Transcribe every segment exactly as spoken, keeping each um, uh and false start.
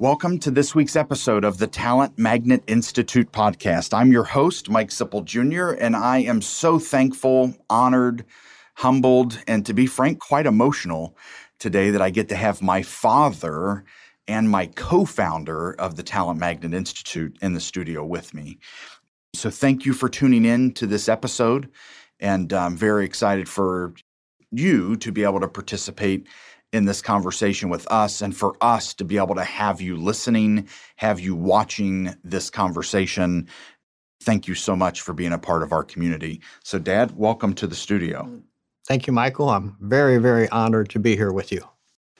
Welcome to this week's episode of the Talent Magnet Institute podcast. I'm your host, Mike Sipple, Junior, and I am so thankful, honored, humbled, and to be frank, quite emotional today that I get to have my father and my co-founder of the Talent Magnet Institute in the studio with me. So thank you for tuning in to this episode, and I'm very excited for you to be able to participate in this conversation with us, and for us to be able to have you listening, have you watching this conversation. Thank you so much for being a part of our community. So, Dad, welcome to the studio. Thank you, Michael. I'm very, very honored to be here with you.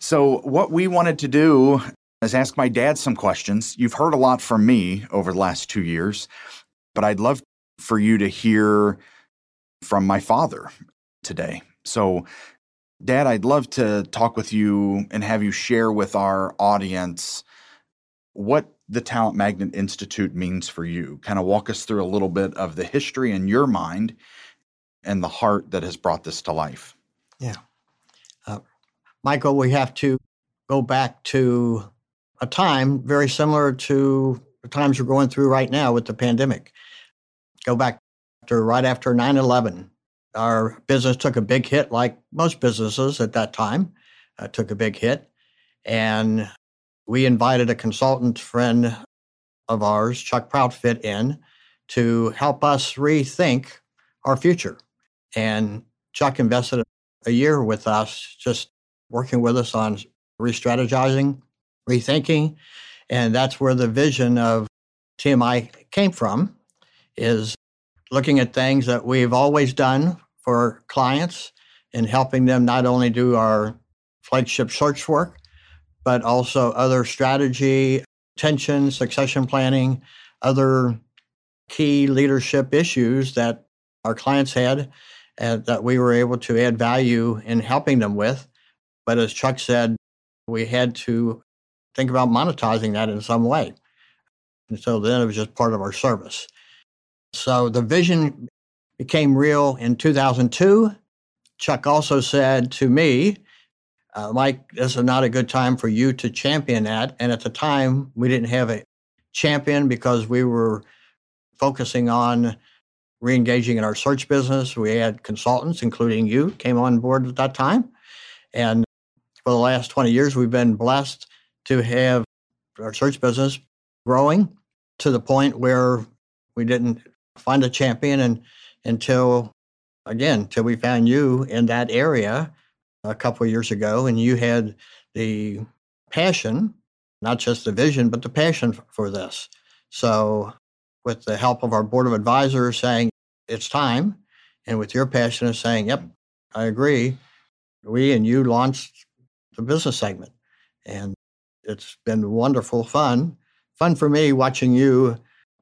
So what we wanted to do is ask my dad some questions. You've heard a lot from me over the last two years, but I'd love for you to hear from my father today. So, Dad, I'd love to talk with you and have you share with our audience what the Talent Magnet Institute means for you. Kind of walk us through a little bit of the history in your mind and the heart that has brought this to life. Yeah. Uh, Michael, we have to go back to a time very similar to the times we're going through right now with the pandemic. Go back to right after nine eleven. Our business took a big hit, like most businesses at that time, uh, took a big hit. And we invited a consultant friend of ours, Chuck Proudfoot, in to help us rethink our future. And Chuck invested a year with us, just working with us on re-strategizing, rethinking. And that's where the vision of T M I came from, is looking at things that we've always done for clients and helping them not only do our flagship search work, but also other strategy, attention, succession planning, other key leadership issues that our clients had, and that we were able to add value in helping them with. But as Chuck said, we had to think about monetizing that in some way. And so then it was just part of our service. So the vision became real in two thousand two. Chuck also said to me, uh, Mike, this is not a good time for you to champion that. And at the time, we didn't have a champion because we were focusing on re-engaging in our search business. We had consultants, including you, came on board at that time. And for the last twenty years, we've been blessed to have our search business growing to the point where we didn't find a champion and, until, again, until we found you in that area a couple of years ago. And you had the passion, not just the vision, but the passion for this. So with the help of our board of advisors saying, it's time, and with your passion of saying, yep, I agree, we and you launched the business segment. And it's been wonderful fun. Fun for me watching you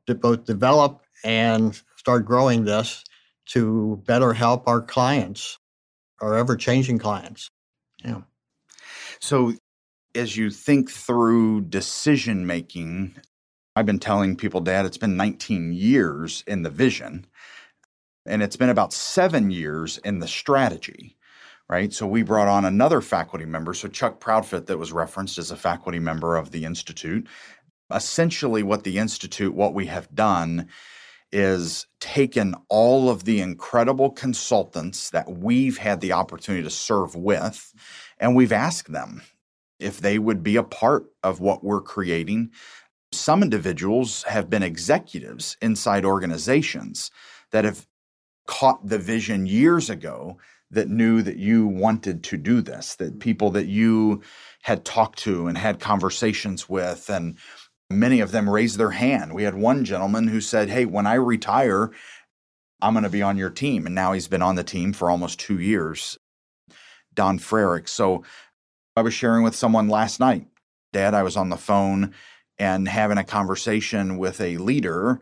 to both develop and start growing this to better help our clients, our ever-changing clients. Yeah. So as you think through decision-making, I've been telling people, Dad, it's been nineteen years in the vision, and it's been about seven years in the strategy, right? So we brought on another faculty member. So Chuck Proudfoot, that was referenced, as a faculty member of the Institute. Essentially what the Institute, what we have done is taken all of the incredible consultants that we've had the opportunity to serve with, and we've asked them if they would be a part of what we're creating. Some individuals have been executives inside organizations that have caught the vision years ago, that knew that you wanted to do this, that people that you had talked to and had conversations with, and many of them raised their hand. We had one gentleman who said, hey, when I retire, I'm going to be on your team. And now he's been on the team for almost two years, Don Frerichs. So I was sharing with someone last night, Dad, I was on the phone and having a conversation with a leader.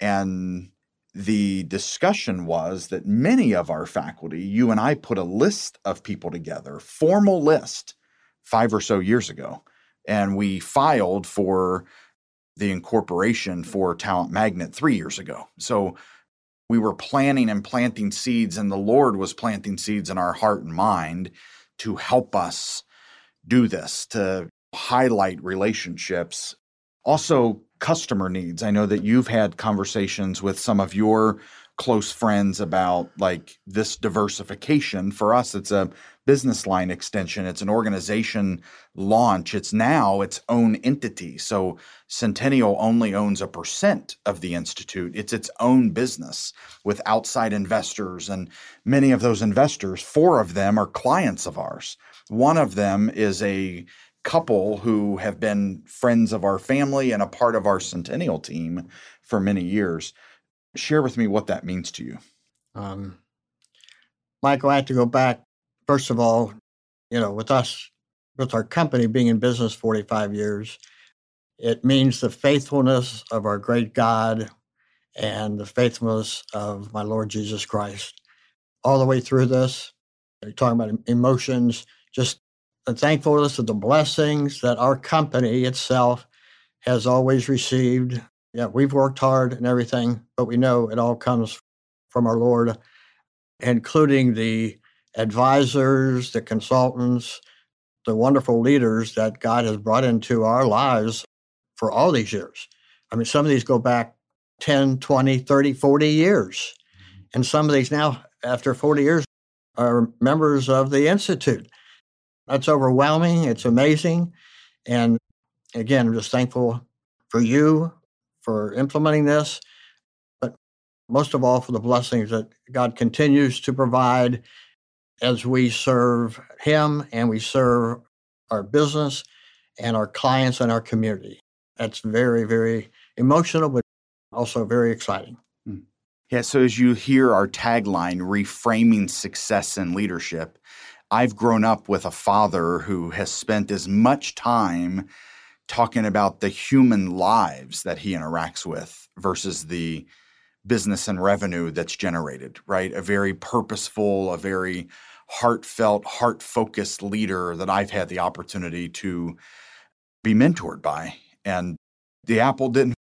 And the discussion was that many of our faculty, you and I put a list of people together, formal list, five or so years ago. And we filed for the incorporation for Talent Magnet three years ago. So we were planning and planting seeds, and the Lord was planting seeds in our heart and mind to help us do this, to highlight relationships. Also, customer needs. I know that you've had conversations with some of your close friends about like this diversification. For us, it's a business line extension. It's an organization launch. It's now its own entity. So Centennial only owns a percent of the Institute. It's its own business with outside investors. And many of those investors, four of them are clients of ours. One of them is a couple who have been friends of our family and a part of our Centennial team for many years. Share with me what that means to you. Um, Michael, I have to go back. First of all, you know, with us, with our company being in business forty-five years, it means the faithfulness of our great God and the faithfulness of my Lord Jesus Christ. All the way through this, you're talking about emotions, just the thankfulness of the blessings that our company itself has always received. Yeah, we've worked hard and everything, but we know it all comes from our Lord, including the advisors, the consultants, the wonderful leaders that God has brought into our lives for all these years. I mean, some of these go back ten, twenty, thirty, forty years. And some of these now, after forty years, are members of the Institute. That's overwhelming. It's amazing. And again, I'm just thankful for you for implementing this, but most of all for the blessings that God continues to provide as we serve Him and we serve our business and our clients and our community. That's very, very emotional, but also very exciting. Yeah, so as you hear our tagline, Reframing Success in Leadership, I've grown up with a father who has spent as much time talking about the human lives that he interacts with versus the business and revenue that's generated, right? A very purposeful, a very heartfelt, heart-focused leader that I've had the opportunity to be mentored by. And the apple didn't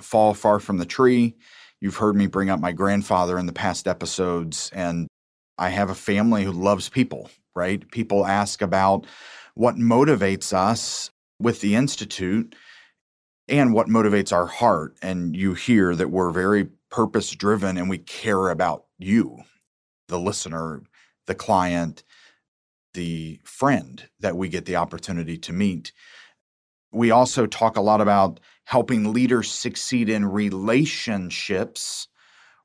fall far from the tree. You've heard me bring up my grandfather in the past episodes, and I have a family who loves people, right? People ask about what motivates us with the Institute and what motivates our heart. And you hear that we're very purpose-driven and we care about you, the listener, the client, the friend that we get the opportunity to meet. We also talk a lot about helping leaders succeed in relationships,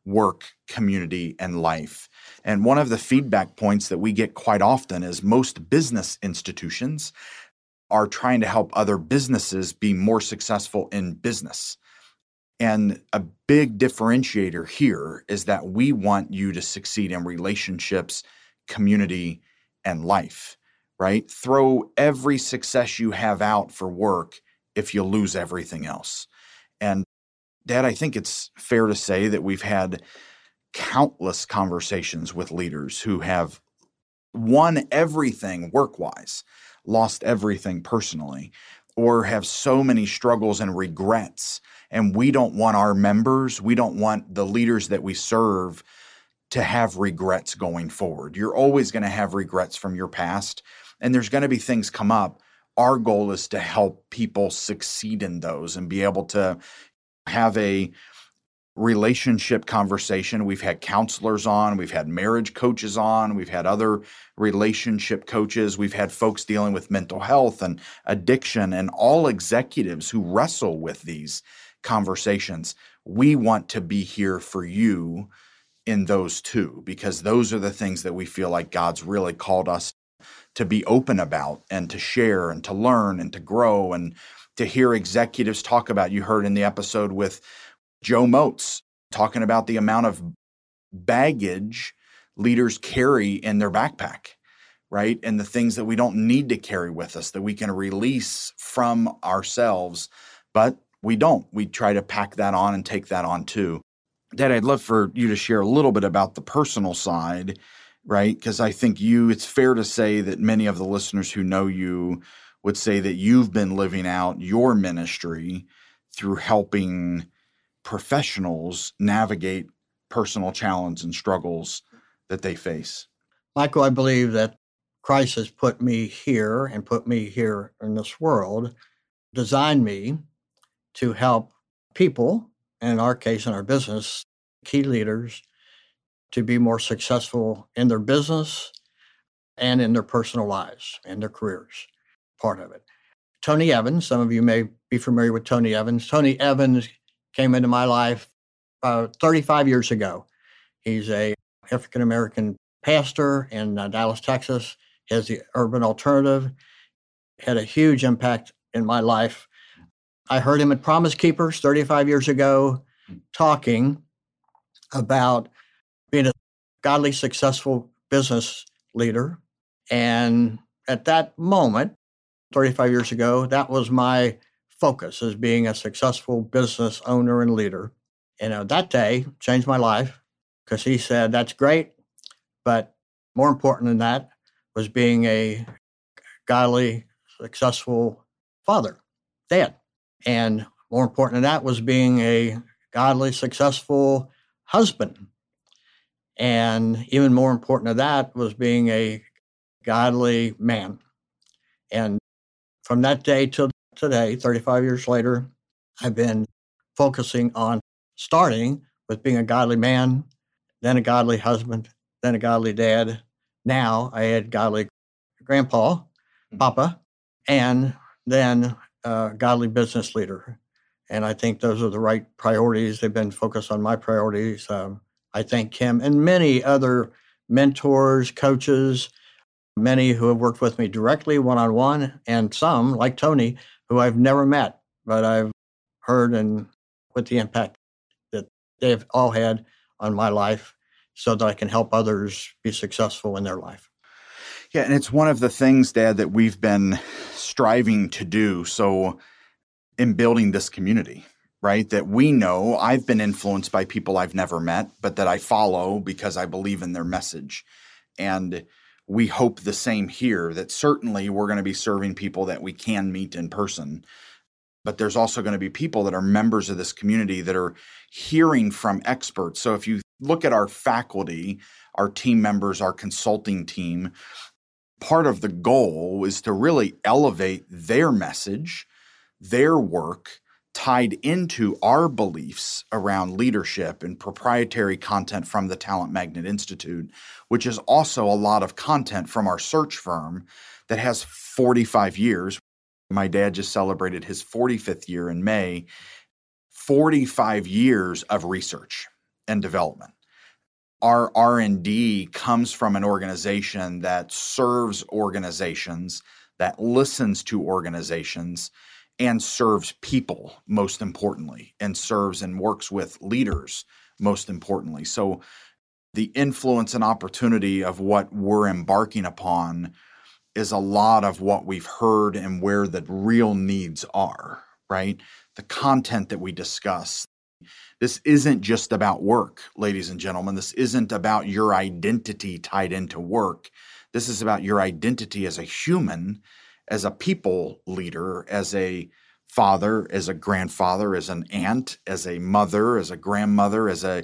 work, community, and life. And one of the feedback points that we get quite often is most business institutions are trying to help other businesses be more successful in business. And a big differentiator here is that we want you to succeed in relationships, community, and life, right? Throw every success you have out for work if you lose everything else. And Dad, I think it's fair to say that we've had countless conversations with leaders who have won everything work-wise, lost everything personally, or have so many struggles and regrets. And we don't want our members, we don't want the leaders that we serve to have regrets going forward. You're always going to have regrets from your past, and there's going to be things come up. Our goal is to help people succeed in those and be able to have a relationship conversation. We've had counselors on, we've had marriage coaches on, we've had other relationship coaches, we've had folks dealing with mental health and addiction and all executives who wrestle with these conversations. We want to be here for you in those too, because those are the things that we feel like God's really called us to be open about and to share and to learn and to grow and to hear executives talk about. You heard in the episode with Joe Motes talking about the amount of baggage leaders carry in their backpack, right? And the things that we don't need to carry with us, that we can release from ourselves But we don't. We try to pack that on and take that on too. Dad, I'd love for you to share a little bit about the personal side, right? Because I think you, it's fair to say that many of the listeners who know you would say that you've been living out your ministry through helping professionals navigate personal challenges and struggles that they face. Michael, I believe that Christ has put me here and put me here in this world, designed me to help people, and in our case, in our business, key leaders, to be more successful in their business and in their personal lives and their careers, part of it. Tony Evans, some of you may be familiar with Tony Evans. Tony Evans came into my life uh, thirty-five years ago. He's a African-American pastor in uh, Dallas, Texas, has the Urban Alternative, had a huge impact in my life. I heard him at Promise Keepers thirty-five years ago talking about being a godly, successful business leader. And at that moment, thirty-five years ago, that was my focus, as being a successful business owner and leader. And uh, that day changed my life, because he said, that's great, but more important than that was being a godly, successful father, dad. And more important than that was being a godly, successful husband. And even more important than that was being a godly man. And from that day till today, thirty-five years later, I've been focusing on starting with being a godly man, then a godly husband, then a godly dad. Now I had godly grandpa, mm-hmm. papa, and then Uh, godly business leader. And I think those are the right priorities. They've been focused on my priorities. Um, I thank him and many other mentors, coaches, many who have worked with me directly one-on-one, and some, like Tony, who I've never met, but I've heard and with the impact that they've all had on my life so that I can help others be successful in their life. Yeah, and it's one of the things, Dad, that we've been striving to do so in building this community, right? That we know I've been influenced by people I've never met, but that I follow because I believe in their message. And we hope the same here, that certainly we're going to be serving people that we can meet in person. But there's also going to be people that are members of this community that are hearing from experts. So if you look at our faculty, our team members, our consulting team, part of the goal is to really elevate their message, their work tied into our beliefs around leadership and proprietary content from the Talent Magnet Institute, which is also a lot of content from our search firm that has forty-five years. My dad just celebrated his forty-fifth year in May, forty-five years of research and development. Our R and D comes from an organization that serves organizations, that listens to organizations, and serves people, most importantly, and serves and works with leaders, most importantly. So the influence and opportunity of what we're embarking upon is a lot of what we've heard and where the real needs are, right? The content that we discuss. This isn't just about work, ladies and gentlemen. This isn't about your identity tied into work. This is about your identity as a human, as a people leader, as a father, as a grandfather, as an aunt, as a mother, as a grandmother, as a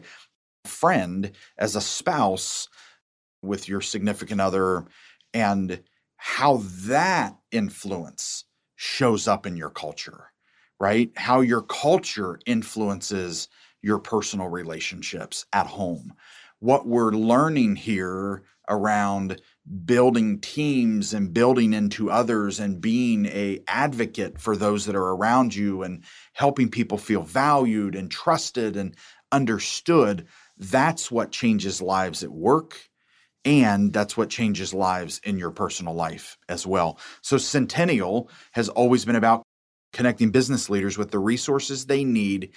friend, as a spouse with your significant other, and how that influence shows up in your culture. Right? How your culture influences your personal relationships at home. What we're learning here around building teams and building into others and being an advocate for those that are around you and helping people feel valued and trusted and understood, that's what changes lives at work. And that's what changes lives in your personal life as well. So Centennial has always been about connecting business leaders with the resources they need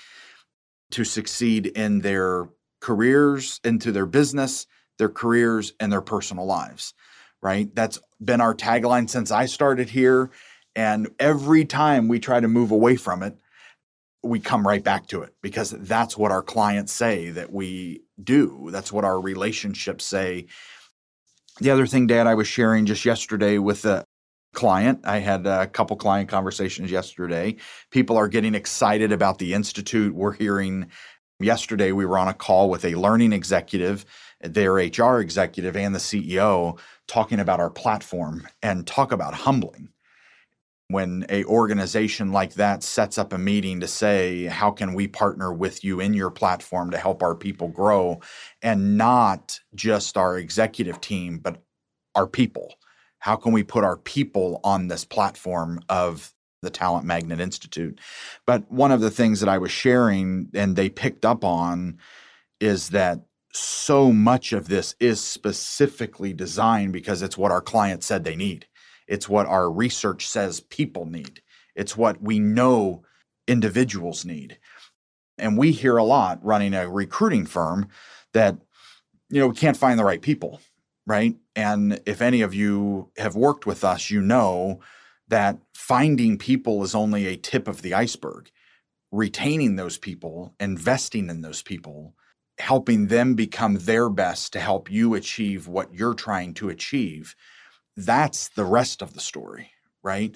to succeed in their careers, into their business, their careers, and their personal lives, right? That's been our tagline since I started here. And every time we try to move away from it, we come right back to it because that's what our clients say that we do. That's what our relationships say. The other thing, Dad, I was sharing just yesterday with a client. I had a couple client conversations yesterday. People are getting excited about the Institute. We're hearing yesterday we were on a call with a learning executive, their H R executive, and the C E O talking about our platform, and talk about humbling. When an organization like that sets up a meeting to say, how can we partner with you in your platform to help our people grow, and not just our executive team, but our people? How can we put our people on this platform of the Talent Magnet Institute? But one of the things that I was sharing and they picked up on is that so much of this is specifically designed because it's what our clients said they need. It's what our research says people need. It's what we know individuals need. And we hear a lot running a recruiting firm that, you know, we can't find the right people, right? And if any of you have worked with us, you know that finding people is only a tip of the iceberg. Retaining those people, investing in those people, helping them become their best to help you achieve what you're trying to achieve, that's the rest of the story, right?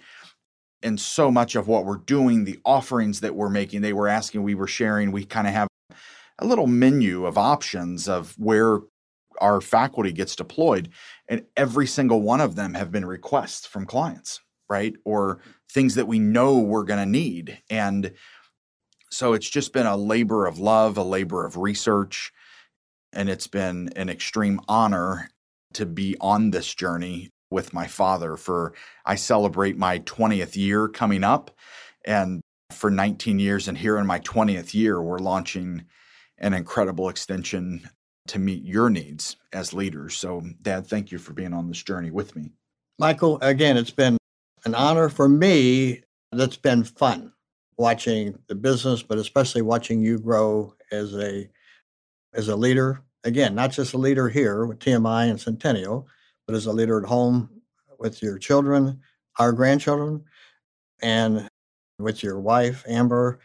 And so much of what we're doing, the offerings that we're making, they were asking, we were sharing, we kind of have a little menu of options of where our faculty gets deployed. And every single one of them have been requests from clients, right? Or things that we know we're going to need. And so it's just been a labor of love, a labor of research. And it's been an extreme honor to be on this journey with my father. For I celebrate my twentieth year coming up, and for nineteen years, and here in my twentieth year, we're launching an incredible extension to meet your needs as leaders. So, Dad, thank you for being on this journey with me. Michael, again, it's been an honor for me. That's been fun watching the business, but especially watching you grow as a as a leader. Again, not just a leader here with T M I and Centennial, but as a leader at home with your children, our grandchildren, and with your wife, Amber,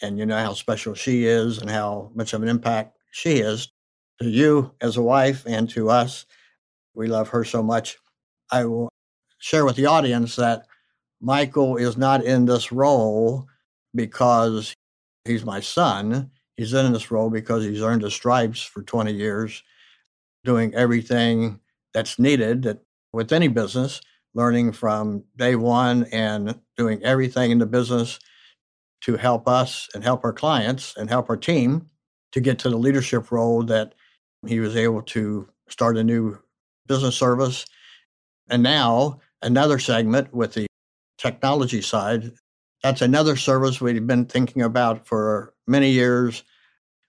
and you know how special she is and how much of an impact she is to you as a wife and to us. We love her so much. I will share with the audience that Michael is not in this role because he's my son. He's in this role because he's earned his stripes for twenty years, doing everything that's needed that with any business, learning from day one and doing everything in the business to help us and help our clients and help our team to get to the leadership role that he was able to start a new business service. And now another segment with the technology side. That's another service we've been thinking about for many years.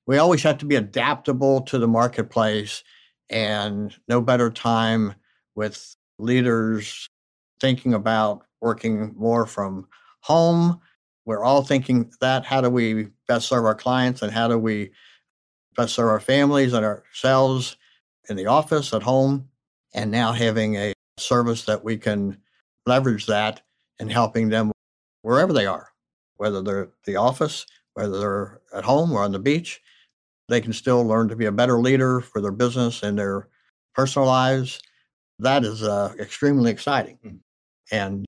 We always have to be adaptable to the marketplace. And no better time with leaders thinking about working more from home. We're all thinking that, how do we best serve our clients and how do we best serve our families and ourselves in the office, at home, and now having a service that we can leverage that and helping them wherever they are, whether they're at the office, whether they're at home or on the beach. They can still learn to be a better leader for their business and their personal lives. That is uh, extremely exciting. Mm-hmm. And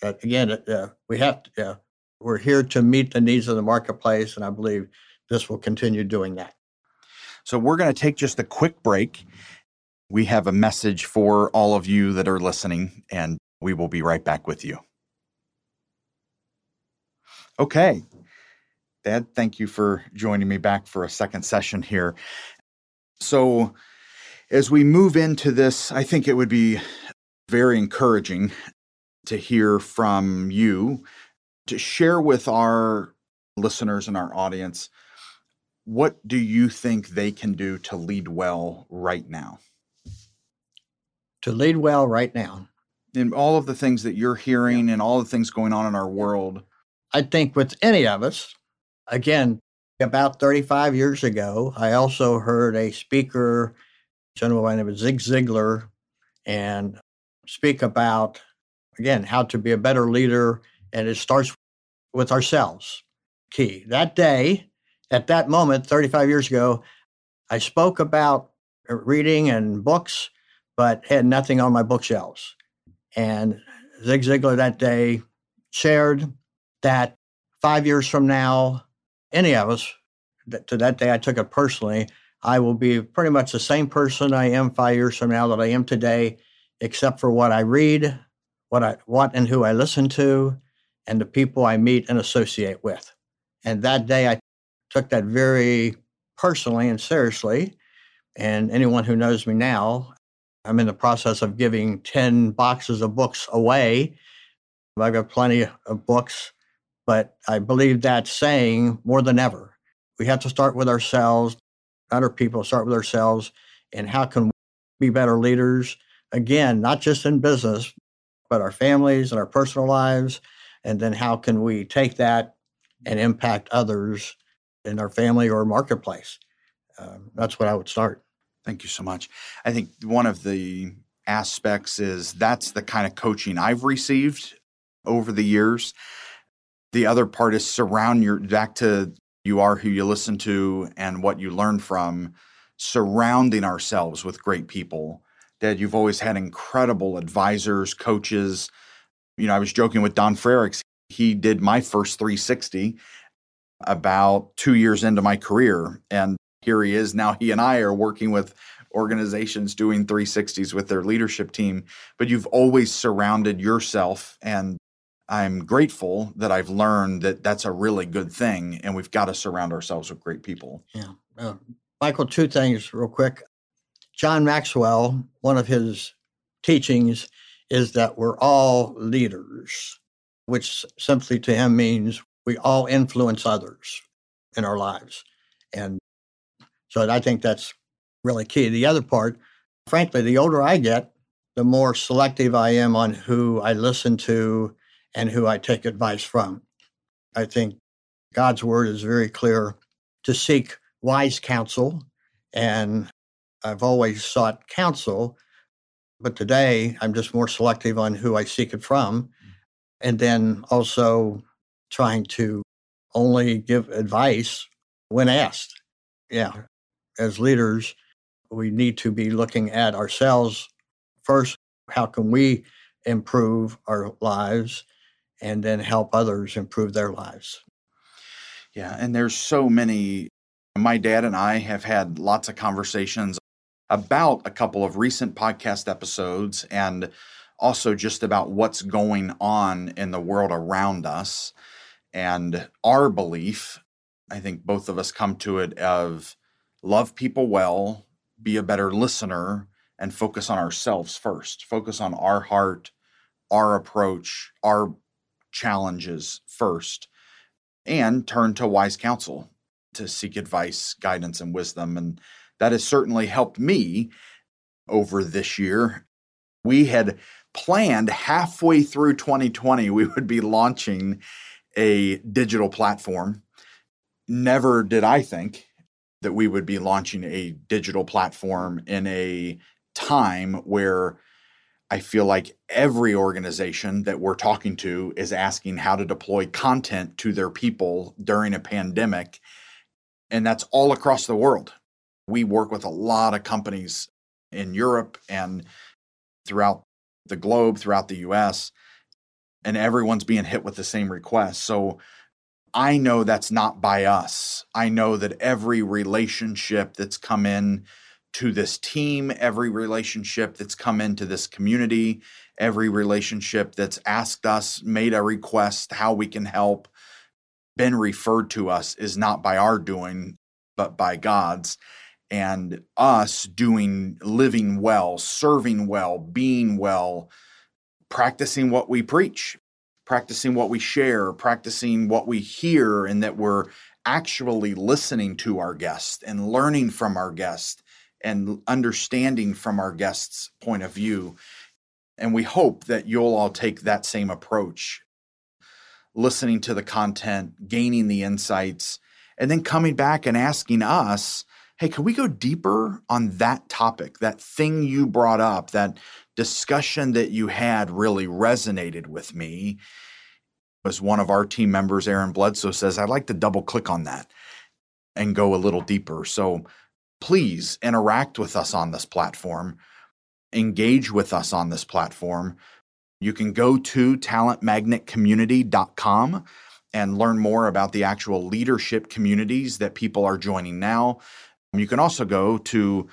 uh, again, uh, we have to, uh, we're here to meet the needs of the marketplace, and I believe this will continue doing that. So we're going to take just a quick break. We have a message for all of you that are listening, and we will be right back with you. Okay. Dad, thank you for joining me back for a second session here. So as we move into this, I think it would be very encouraging to hear from you, to share with our listeners and our audience, what do you think they can do to lead well right now? To lead well right now. And all of the things that you're hearing and all the things going on in our world. I think with any of us, again, about thirty-five years ago, I also heard a speaker, gentleman by the name of Zig Ziglar, and speak about, again, how to be a better leader. And it starts with ourselves. key. That day, at that moment, thirty-five years ago, I spoke about reading and books, but had nothing on my bookshelves. And Zig Ziglar that day shared that five years from now, any of us, th- to that day I took it personally, I will be pretty much the same person I am five years from now that I am today, except for what I read, what I what and who I listen to, and the people I meet and associate with. And that day I took that very personally and seriously. And anyone who knows me now, I'm in the process of giving ten boxes of books away. I've got plenty of books, but I believe that saying more than ever. We have to start with ourselves, other people start with ourselves, and how can we be better leaders? Again, not just in business, but our families and our personal lives. And then how can we take that and impact others in our family or marketplace? Um, that's what I would start. Thank you so much. I think one of the aspects is that's the kind of coaching I've received over the years. The other part is surround your, back to you are who you listen to and what you learn from, surrounding ourselves with great people. Dad, you've always had incredible advisors, coaches. You know, I was joking with Don Frerichs. He did my first three sixty about two years into my career. And here he is now. He and I are working with organizations doing three sixties with their leadership team, but you've always surrounded yourself. And I'm grateful that I've learned that that's a really good thing. And we've got to surround ourselves with great people. Yeah. Uh, Michael, two things real quick. John Maxwell, one of his teachings is that we're all leaders, which simply to him means we all influence others in our lives. And so I think that's really key. The other part, frankly, the older I get, the more selective I am on who I listen to and who I take advice from. I think God's word is very clear to seek wise counsel. And I've always sought counsel, but today I'm just more selective on who I seek it from. And then also trying to only give advice when asked. Yeah. As leaders, we need to be looking at ourselves first. How can we improve our lives and then help others improve their lives? Yeah. And there's so many. My dad and I have had lots of conversations about a couple of recent podcast episodes and also just about what's going on in the world around us and our belief. I think both of us come to it of love people well, be a better listener, and focus on ourselves first. Focus on our heart, our approach, our challenges first, and turn to wise counsel to seek advice, guidance, and wisdom. And that has certainly helped me over this year. We had planned halfway through twenty twenty, we would be launching a digital platform. Never did I think that we would be launching a digital platform in a time where I feel like every organization that we're talking to is asking how to deploy content to their people during a pandemic. And that's all across the world. We work with a lot of companies in Europe and throughout the globe, throughout the U S, and everyone's being hit with the same requests. So I know that's not by us. I know that every relationship that's come in to this team, every relationship that's come into this community, every relationship that's asked us, made a request, how we can help, been referred to us is not by our doing, but by God's. And us doing, living well, serving well, being well, practicing what we preach. Practicing what we share, practicing what we hear, and that we're actually listening to our guests and learning from our guests and understanding from our guests' point of view. And we hope that you'll all take that same approach, listening to the content, gaining the insights, and then coming back and asking us, hey, can we go deeper on that topic, that thing you brought up, that discussion that you had really resonated with me. as one of our team members, Aaron Bledsoe, says, I'd like to double click on that and go a little deeper. So please interact with us on this platform. Engage with us on this platform. You can go to talent magnet community dot com and learn more about the actual leadership communities that people are joining now. You can also go to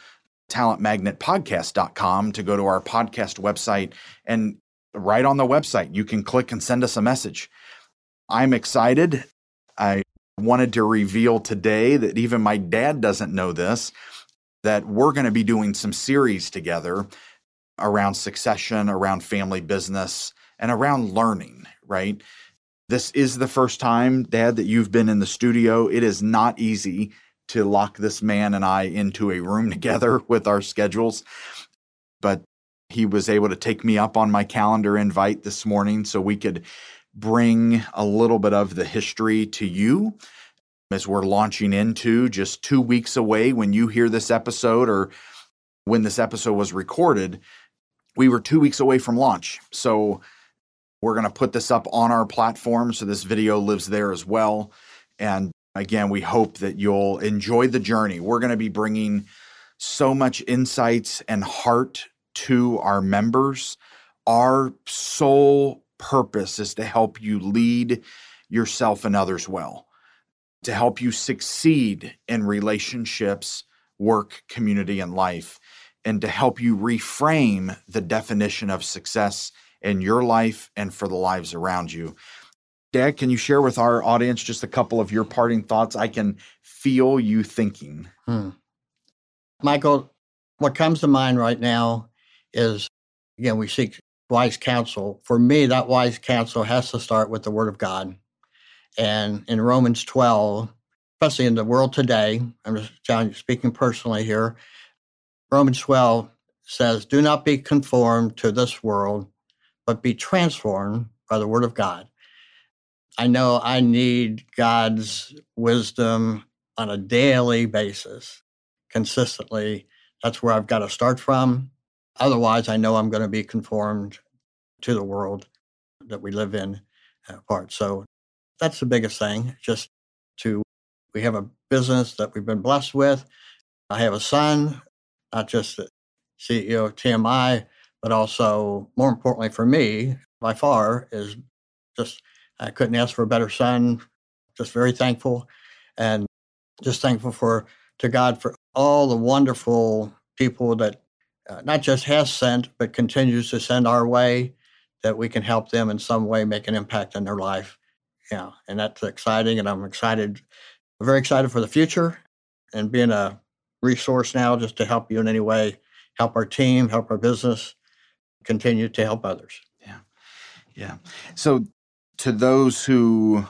talent magnet podcast dot com to go to our podcast website, and right on the website, you can click and send us a message. I'm excited. I wanted to reveal today that even my dad doesn't know this, that we're going to be doing some series together around succession, around family business, and around learning, right? This is the first time, Dad, that you've been in the studio. It is not easy to lock this man and I into a room together with our schedules, but he was able to take me up on my calendar invite this morning so we could bring a little bit of the history to you as we're launching into just two weeks away. When you hear this episode, or when this episode was recorded, we were two weeks away from launch. So we're going to put this up on our platform, so this video lives there as well. And again, we hope that you'll enjoy the journey. We're going to be bringing so much insights and heart to our members. Our sole purpose is to help you lead yourself and others well, to help you succeed in relationships, work, community, and life, and to help you reframe the definition of success in your life and for the lives around you. Dad, can you share with our audience just a couple of your parting thoughts? I can feel you thinking. Hmm. Michael, what comes to mind right now is, again, we seek wise counsel. For me, that wise counsel has to start with the Word of God. And in Romans twelve, especially in the world today, I'm just, John, speaking personally here, Romans twelve says, do not be conformed to this world, but be transformed by the Word of God. I know I need God's wisdom on a daily basis, consistently. That's where I've got to start from. Otherwise, I know I'm going to be conformed to the world that we live in part. So that's the biggest thing, just to, we have a business that we've been blessed with. I have a son, not just the C E O of T M I, but also, more importantly for me, by far, is just, I couldn't ask for a better son. Just very thankful, and just thankful for to God for all the wonderful people that uh, not just has sent, but continues to send our way, that we can help them in some way, make an impact in their life. Yeah, and that's exciting, and I'm excited, very excited for the future, and being a resource now just to help you in any way, help our team, help our business, continue to help others. Yeah, yeah. So, to those who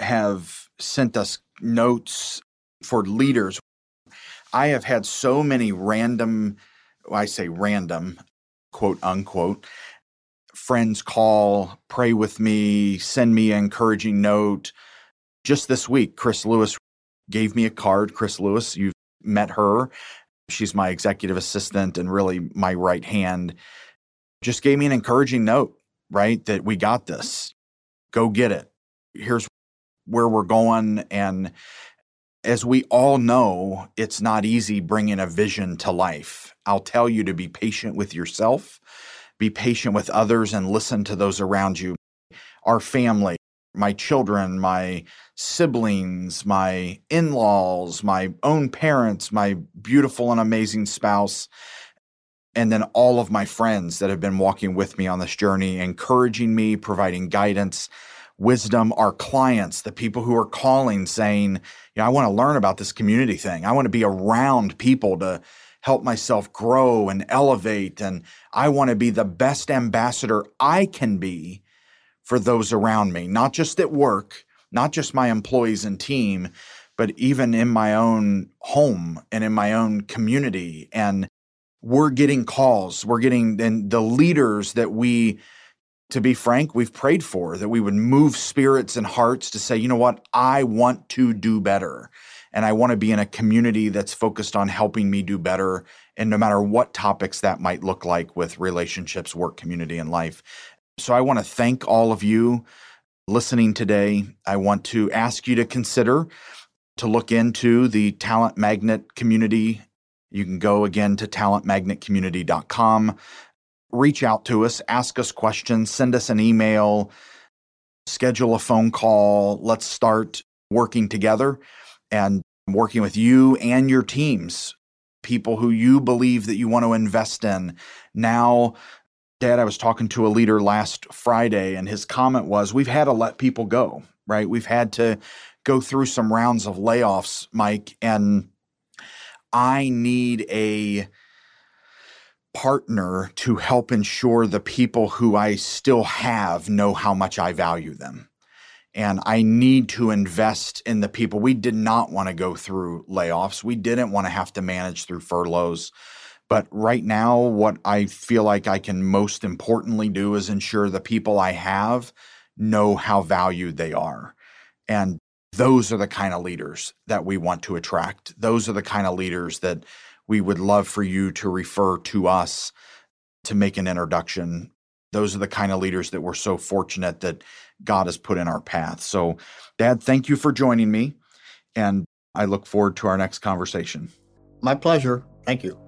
have sent us notes for leaders, I have had so many random, I say random, quote unquote, friends call, pray with me, send me an encouraging note. Just this week, Chris Lewis gave me a card. Chris Lewis, you've met her. She's my executive assistant and really my right hand. Just gave me an encouraging note, right? That we got this. Go get it. Here's where we're going. And as we all know, it's not easy bringing a vision to life. I'll tell you to be patient with yourself, be patient with others, and listen to those around you. Our family, my children, my siblings, my in-laws, my own parents, my beautiful and amazing spouse, and then all of my friends that have been walking with me on this journey, encouraging me, providing guidance, wisdom, our clients, the people who are calling saying, you know, I want to learn about this community thing. I want to be around people to help myself grow and elevate. And I want to be the best ambassador I can be for those around me, not just at work, not just my employees and team, but even in my own home and in my own community. And we're getting calls. We're getting and the leaders that we, to be frank, we've prayed for, that we would move spirits and hearts to say, you know what, I want to do better. And I want to be in a community that's focused on helping me do better. And no matter what topics that might look like with relationships, work, community, and life. So I want to thank all of you listening today, I want to ask you to consider to look into the Talent Magnet community. You can go again to talent magnet community dot com, reach out to us, ask us questions, send us an email, schedule a phone call. Let's start working together and working with you and your teams, people who you believe that you want to invest in. Now, Dad, I was talking to a leader last Friday, and his comment was, we've had to let people go, right? We've had to go through some rounds of layoffs, Mike, and I need a partner to help ensure the people who I still have know how much I value them. And I need to invest in the people. We did not want to go through layoffs. We didn't want to have to manage through furloughs. But right now, what I feel like I can most importantly do is ensure the people I have know how valued they are. And those are the kind of leaders that we want to attract. Those are the kind of leaders that we would love for you to refer to us to make an introduction. Those are the kind of leaders that we're so fortunate that God has put in our path. So, Dad, thank you for joining me, and I look forward to our next conversation. My pleasure. Thank you.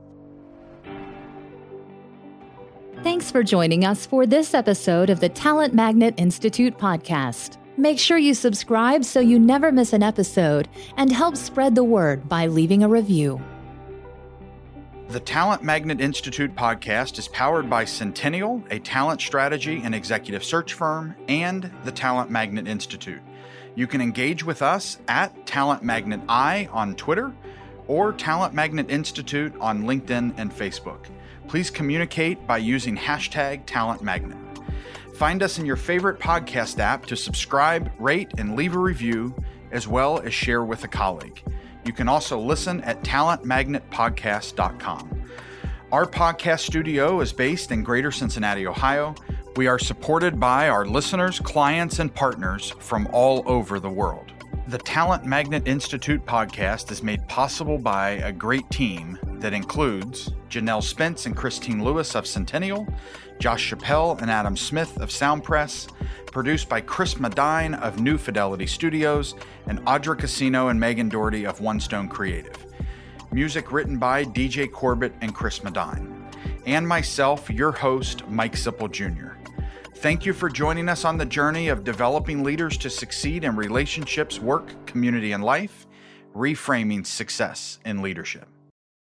Thanks for joining us for this episode of the Talent Magnet Institute podcast. Make sure you subscribe so you never miss an episode, and help spread the word by leaving a review. The Talent Magnet Institute podcast is powered by Centennial, a talent strategy and executive search firm, and the Talent Magnet Institute. You can engage with us at Talent Magnet I on Twitter or Talent Magnet Institute on LinkedIn and Facebook. Please communicate by using hashtag Talent Magnet. Find us in your favorite podcast app to subscribe, rate, and leave a review, as well as share with a colleague. You can also listen at talent magnet podcast dot com. Our podcast studio is based in Greater Cincinnati, Ohio. We are supported by our listeners, clients, and partners from all over the world. The Talent Magnet Institute podcast is made possible by a great team that includes Janelle Spence and Christine Lewis of Centennial, Josh Chappelle and Adam Smith of Sound Press, produced by Chris Madine of New Fidelity Studios, and Audra Casino and Megan Doherty of One Stone Creative. Music written by D J Corbett and Chris Madine. And myself, your host, Mike Sipple, Junior Thank you for joining us on the journey of developing leaders to succeed in relationships, work, community, and life, reframing success in leadership.